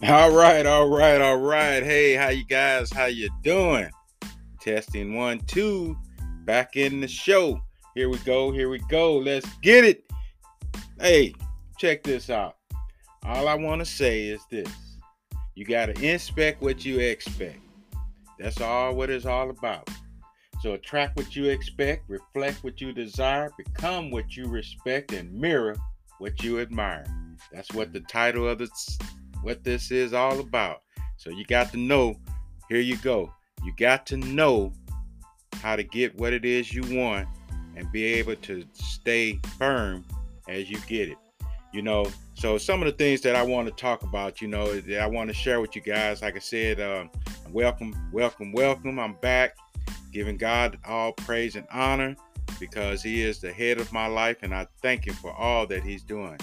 All right. Hey, how you guys? How you doing? Testing 1, 2. Back in the show. Here we go. Let's get it. Hey, check this out. All I want to say is this. You got to inspect what you expect. That's all what it's all about. So attract what you expect, reflect what you desire, become what you respect, and mirror what you admire. That's what the title of what this is all about. So you got to know, here you go. You got to know how to get what it is you want and be able to stay firm as you get it. So some of the things that I want to talk about, that I want to share with you guys. Like I said, welcome. I'm back giving God all praise and honor because he is the head of my life, and I thank him for all that he's doing.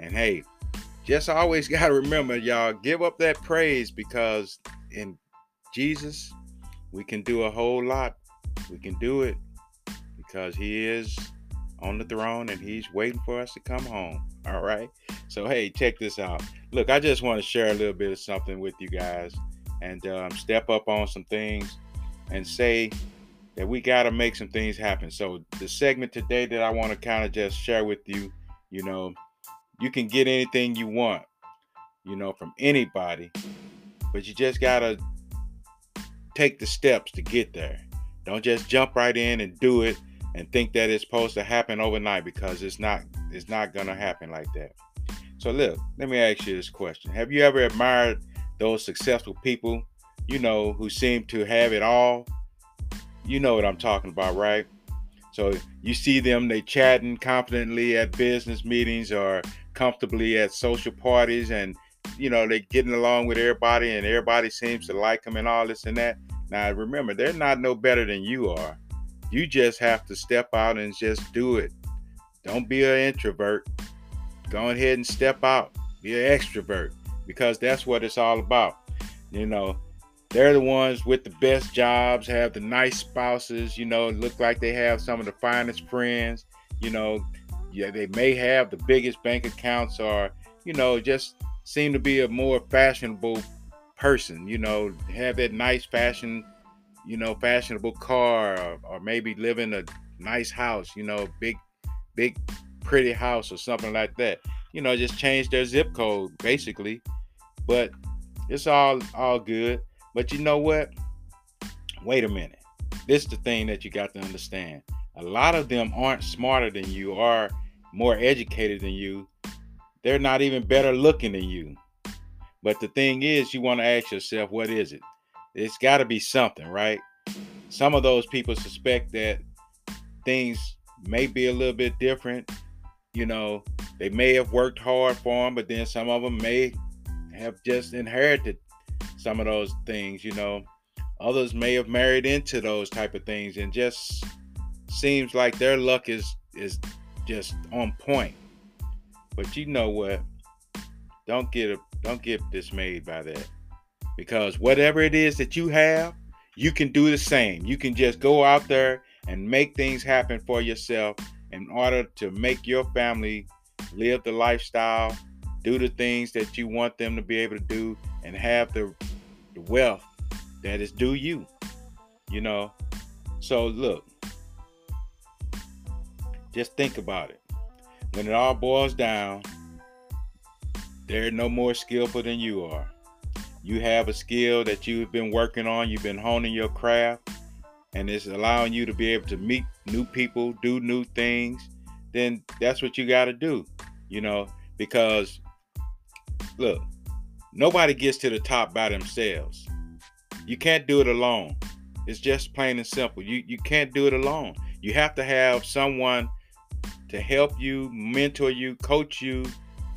And hey, just always got to remember, y'all, give up that praise, because in Jesus, we can do a whole lot. We can do it because he is on the throne and he's waiting for us to come home. All right. So, hey, check this out. Look, I just want to share a little bit of something with you guys and step up on some things and say that we got to make some things happen. So the segment today that I want to kind of just share with you, you can get anything you want, from anybody, but you just got to take the steps to get there. Don't just jump right in and do it and think that it's supposed to happen overnight, because it's not going to happen like that. So look, let me ask you this question. Have you ever admired those successful people, who seem to have it all? You know what I'm talking about, right? So you see them, they chatting confidently at business meetings or comfortably at social parties, and, they're getting along with everybody and everybody seems to like them and all this and that. Now, remember, they're not no better than you are. You just have to step out and just do it. Don't be an introvert. Go ahead and step out. Be an extrovert, because that's what it's all about. They're the ones with the best jobs, have the nice spouses, look like they have some of the finest friends. They may have the biggest bank accounts, or, just seem to be a more fashionable person, have that nice fashion, fashionable car, or maybe live in a nice house, big pretty house or something like that. Just change their zip code basically, but it's all good. But you know what? Wait a minute. This is the thing that you got to understand. A lot of them aren't smarter than you, or more educated than you. They're not even better looking than you. But the thing is, you want to ask yourself, what is it? It's got to be something, right? Some of those people suspect that things may be a little bit different. They may have worked hard for them, but then some of them may have just inherited some of those things. Others may have married into those type of things, and just seems like their luck is just on point. But you know what? Don't get dismayed by that, because whatever it is that you have, you can do the same. You can just go out there and make things happen for yourself in order to make your family live the lifestyle, do the things that you want them to be able to do, and have the wealth that is due you, So look, just think about it. When it all boils down, they're no more skillful than you are. You have a skill that you've been working on. You've been honing your craft, and it's allowing you to be able to meet new people, do new things. Then that's what you got to do, because look, nobody gets to the top by themselves. You can't do it alone. It's just plain and simple. You can't do it alone. You have to have someone to help you, mentor you, coach you,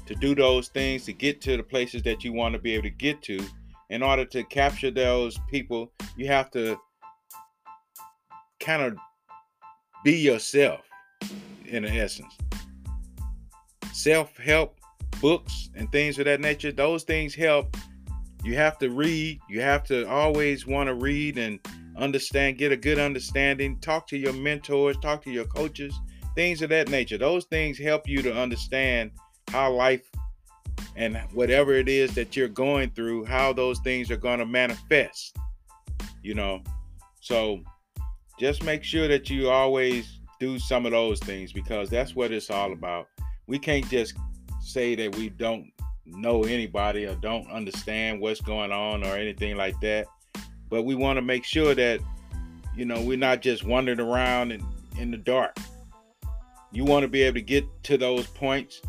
to do those things, to get to the places that you want to be able to get to. In order to capture those people, you have to kind of be yourself, in essence. Self-help books and things of that nature, those things help. You have to read. You have to always want to read and understand, get a good understanding. Talk to your mentors, talk to your coaches, things of that nature. Those things help you to understand how life and whatever it is that you're going through, how those things are going to manifest, you know. So just make sure that you always do some of those things, because that's what it's all about. We can't just say that we don't know anybody or don't understand what's going on or anything like that, but we want to make sure that, you know, we're not just wandering around in the dark. You want to be able to get to those points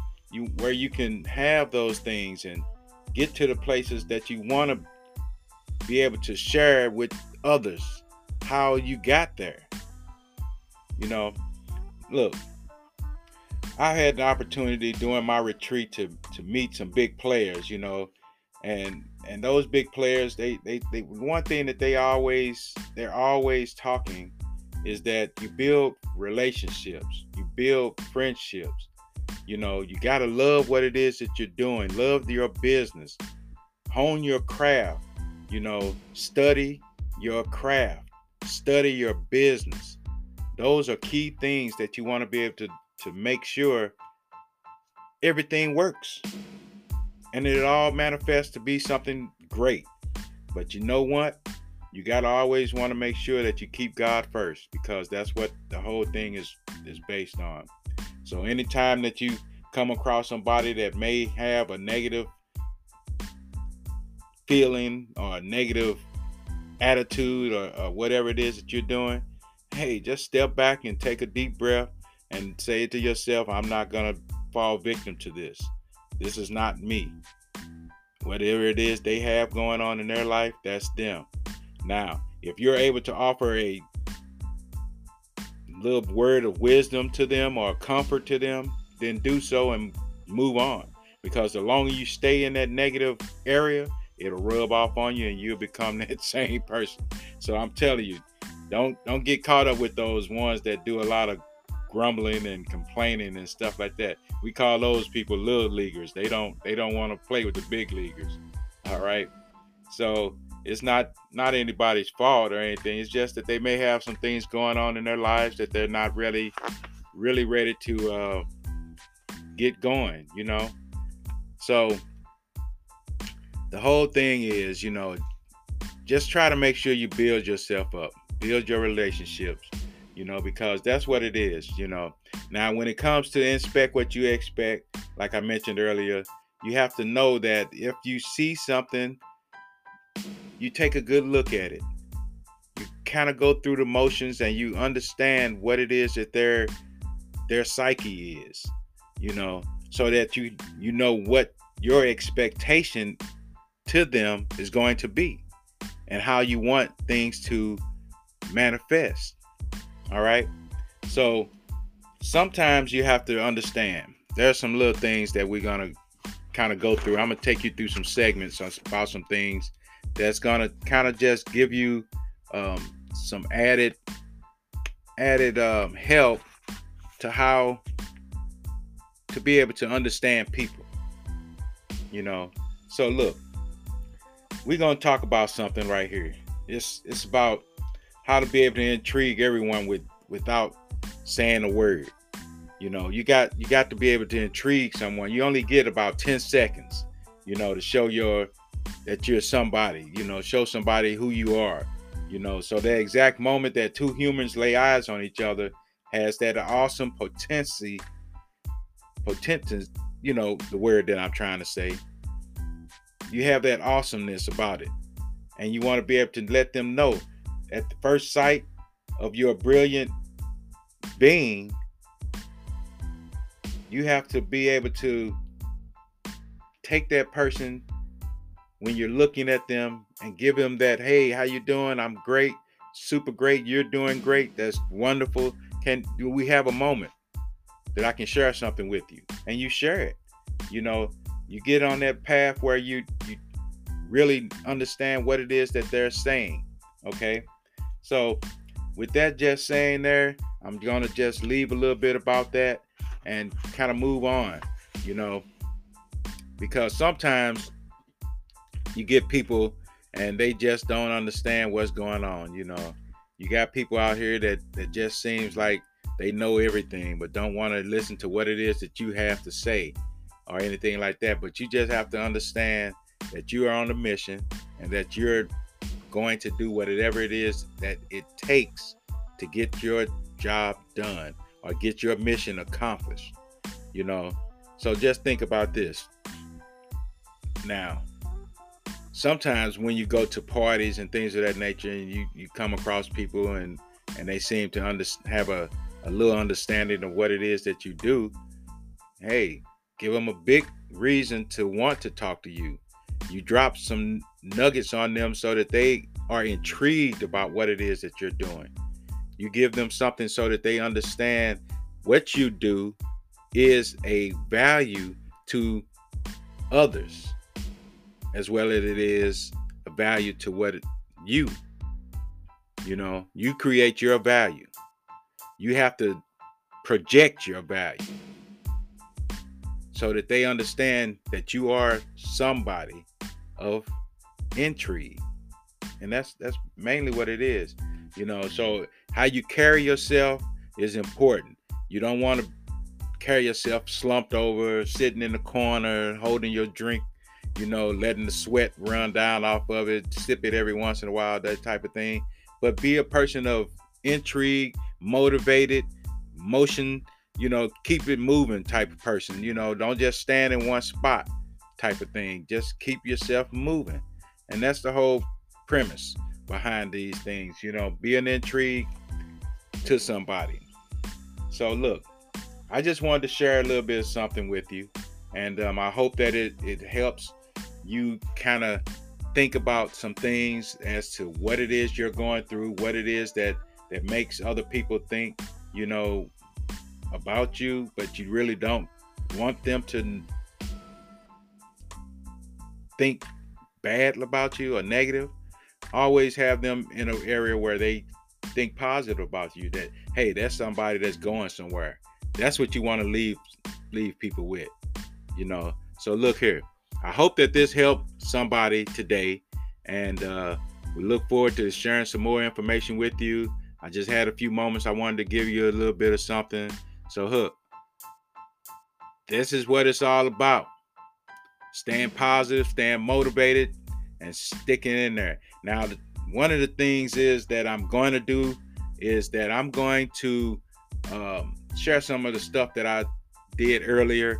where you can have those things and get to the places that you want to be able to share with others how you got there. You know, look, I had the opportunity during my retreat to meet some big players, you know, and those big players, they one thing that they're always talking is that you build relationships, you build friendships. You know, you got to love what it is that you're doing. Love your business. Hone your craft. You know, study your craft. Study your business. Those are key things that you want to be able to make sure everything works. And it all manifests to be something great. But you know what? You got to always want to make sure that you keep God first, because that's what the whole thing is based on. So anytime that you come across somebody that may have a negative feeling or a negative attitude or whatever it is that you're doing, hey, just step back and take a deep breath and say to yourself, I'm not going to fall victim to this. This is not me. Whatever it is they have going on in their life, that's them. Now, if you're able to offer a little word of wisdom to them or comfort to them, then do so and move on. Because the longer you stay in that negative area, it'll rub off on you and you'll become that same person. So I'm telling you, don't get caught up with those ones that do a lot of grumbling and complaining and stuff like that. We call those people little leaguers. They don't want to play with the big leaguers. All right. So it's not anybody's fault or anything. It's just that they may have some things going on in their lives that they're not really ready to get going, you know. So the whole thing is, you know, just try to make sure you build yourself up, build your relationships, you know, because that's what it is, you know. Now, when it comes to inspect what you expect, like I mentioned earlier, you have to know that if you see something, you take a good look at it. You kind of go through the motions and you understand what it is that their psyche is, you know, so that you know what your expectation to them is going to be and how you want things to manifest. All right. So sometimes you have to understand there are some little things that we're going to kind of go through. I'm going to take you through some segments about some things that's going to kind of just give you some added help to how to be able to understand people, you know. So look, we're going to talk about something right here. It's about how to be able to intrigue everyone without saying a word. You know, you got to be able to intrigue someone. You only get about 10 seconds, you know, to show that you're somebody, you know, show somebody who you are, you know. So the exact moment that two humans lay eyes on each other has that awesome potency, you know, the word that I'm trying to say. You have that awesomeness about it, and you want to be able to let them know at the first sight of your brilliant being. You have to be able to take that person when you're looking at them and give them that, hey, how you doing? I'm great. Super great. You're doing great. That's wonderful. Can we have a moment that I can share something with you? And you share it. You know, you get on that path where you really understand what it is that they're saying. Okay. So with that just saying there, I'm going to just leave a little bit about that and kind of move on, you know, because sometimes you get people and they just don't understand what's going on. You know, you got people out here that just seems like they know everything, but don't want to listen to what it is that you have to say. or anything like that, but you just have to understand that you are on a mission and that you're going to do whatever it is that it takes to get your job done or get your mission accomplished, you know. So just think about this. Now, sometimes when you go to parties and things of that nature, and you come across people and they seem to have a little understanding of what it is that you do, hey, give them a big reason to want to talk to you. You drop some nuggets on them so that they are intrigued about what it is that you're doing. You give them something so that they understand what you do is a value to others, as well as it is a value to you know, you create your value. You have to project your value so that they understand that you are somebody of intrigue. And that's mainly what it is, you know. So how you carry yourself is important. You don't want to carry yourself slumped over, sitting in the corner, holding your drink, you know, letting the sweat run down off of it, sip it every once in a while, that type of thing. But be a person of intrigue, motivated, motion, you know, keep it moving type of person. You know, don't just stand in one spot type of thing. Just keep yourself moving. And that's the whole premise behind these things. You know, be an intrigue to somebody. So look, I just wanted to share a little bit of something with you. And I hope that it helps you kind of think about some things as to what it is you're going through, what it is that makes other people think, you know, about you, but you really don't want them to think bad about you or negative. Always have them in an area where they think positive about you, that, hey, that's somebody that's going somewhere. That's what you want to leave people with, you know. So look here, I hope that this helped somebody today, and we look forward to sharing some more information with you. I just had a few moments I wanted to give you a little bit of something. So look, this is what it's all about. Staying positive, staying motivated, and sticking in there. Now, one of the things is that I'm going to do is that I'm going to share some of the stuff that I did earlier.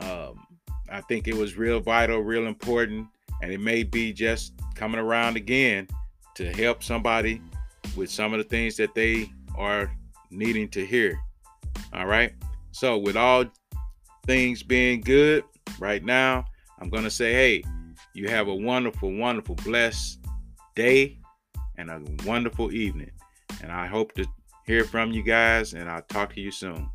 I think it was real vital, real important, and it may be just coming around again to help somebody with some of the things that they are needing to hear. All right. So with all things being good right now, I'm going to say, hey, you have a wonderful, wonderful, blessed day and a wonderful evening. And I hope to hear from you guys, and I'll talk to you soon.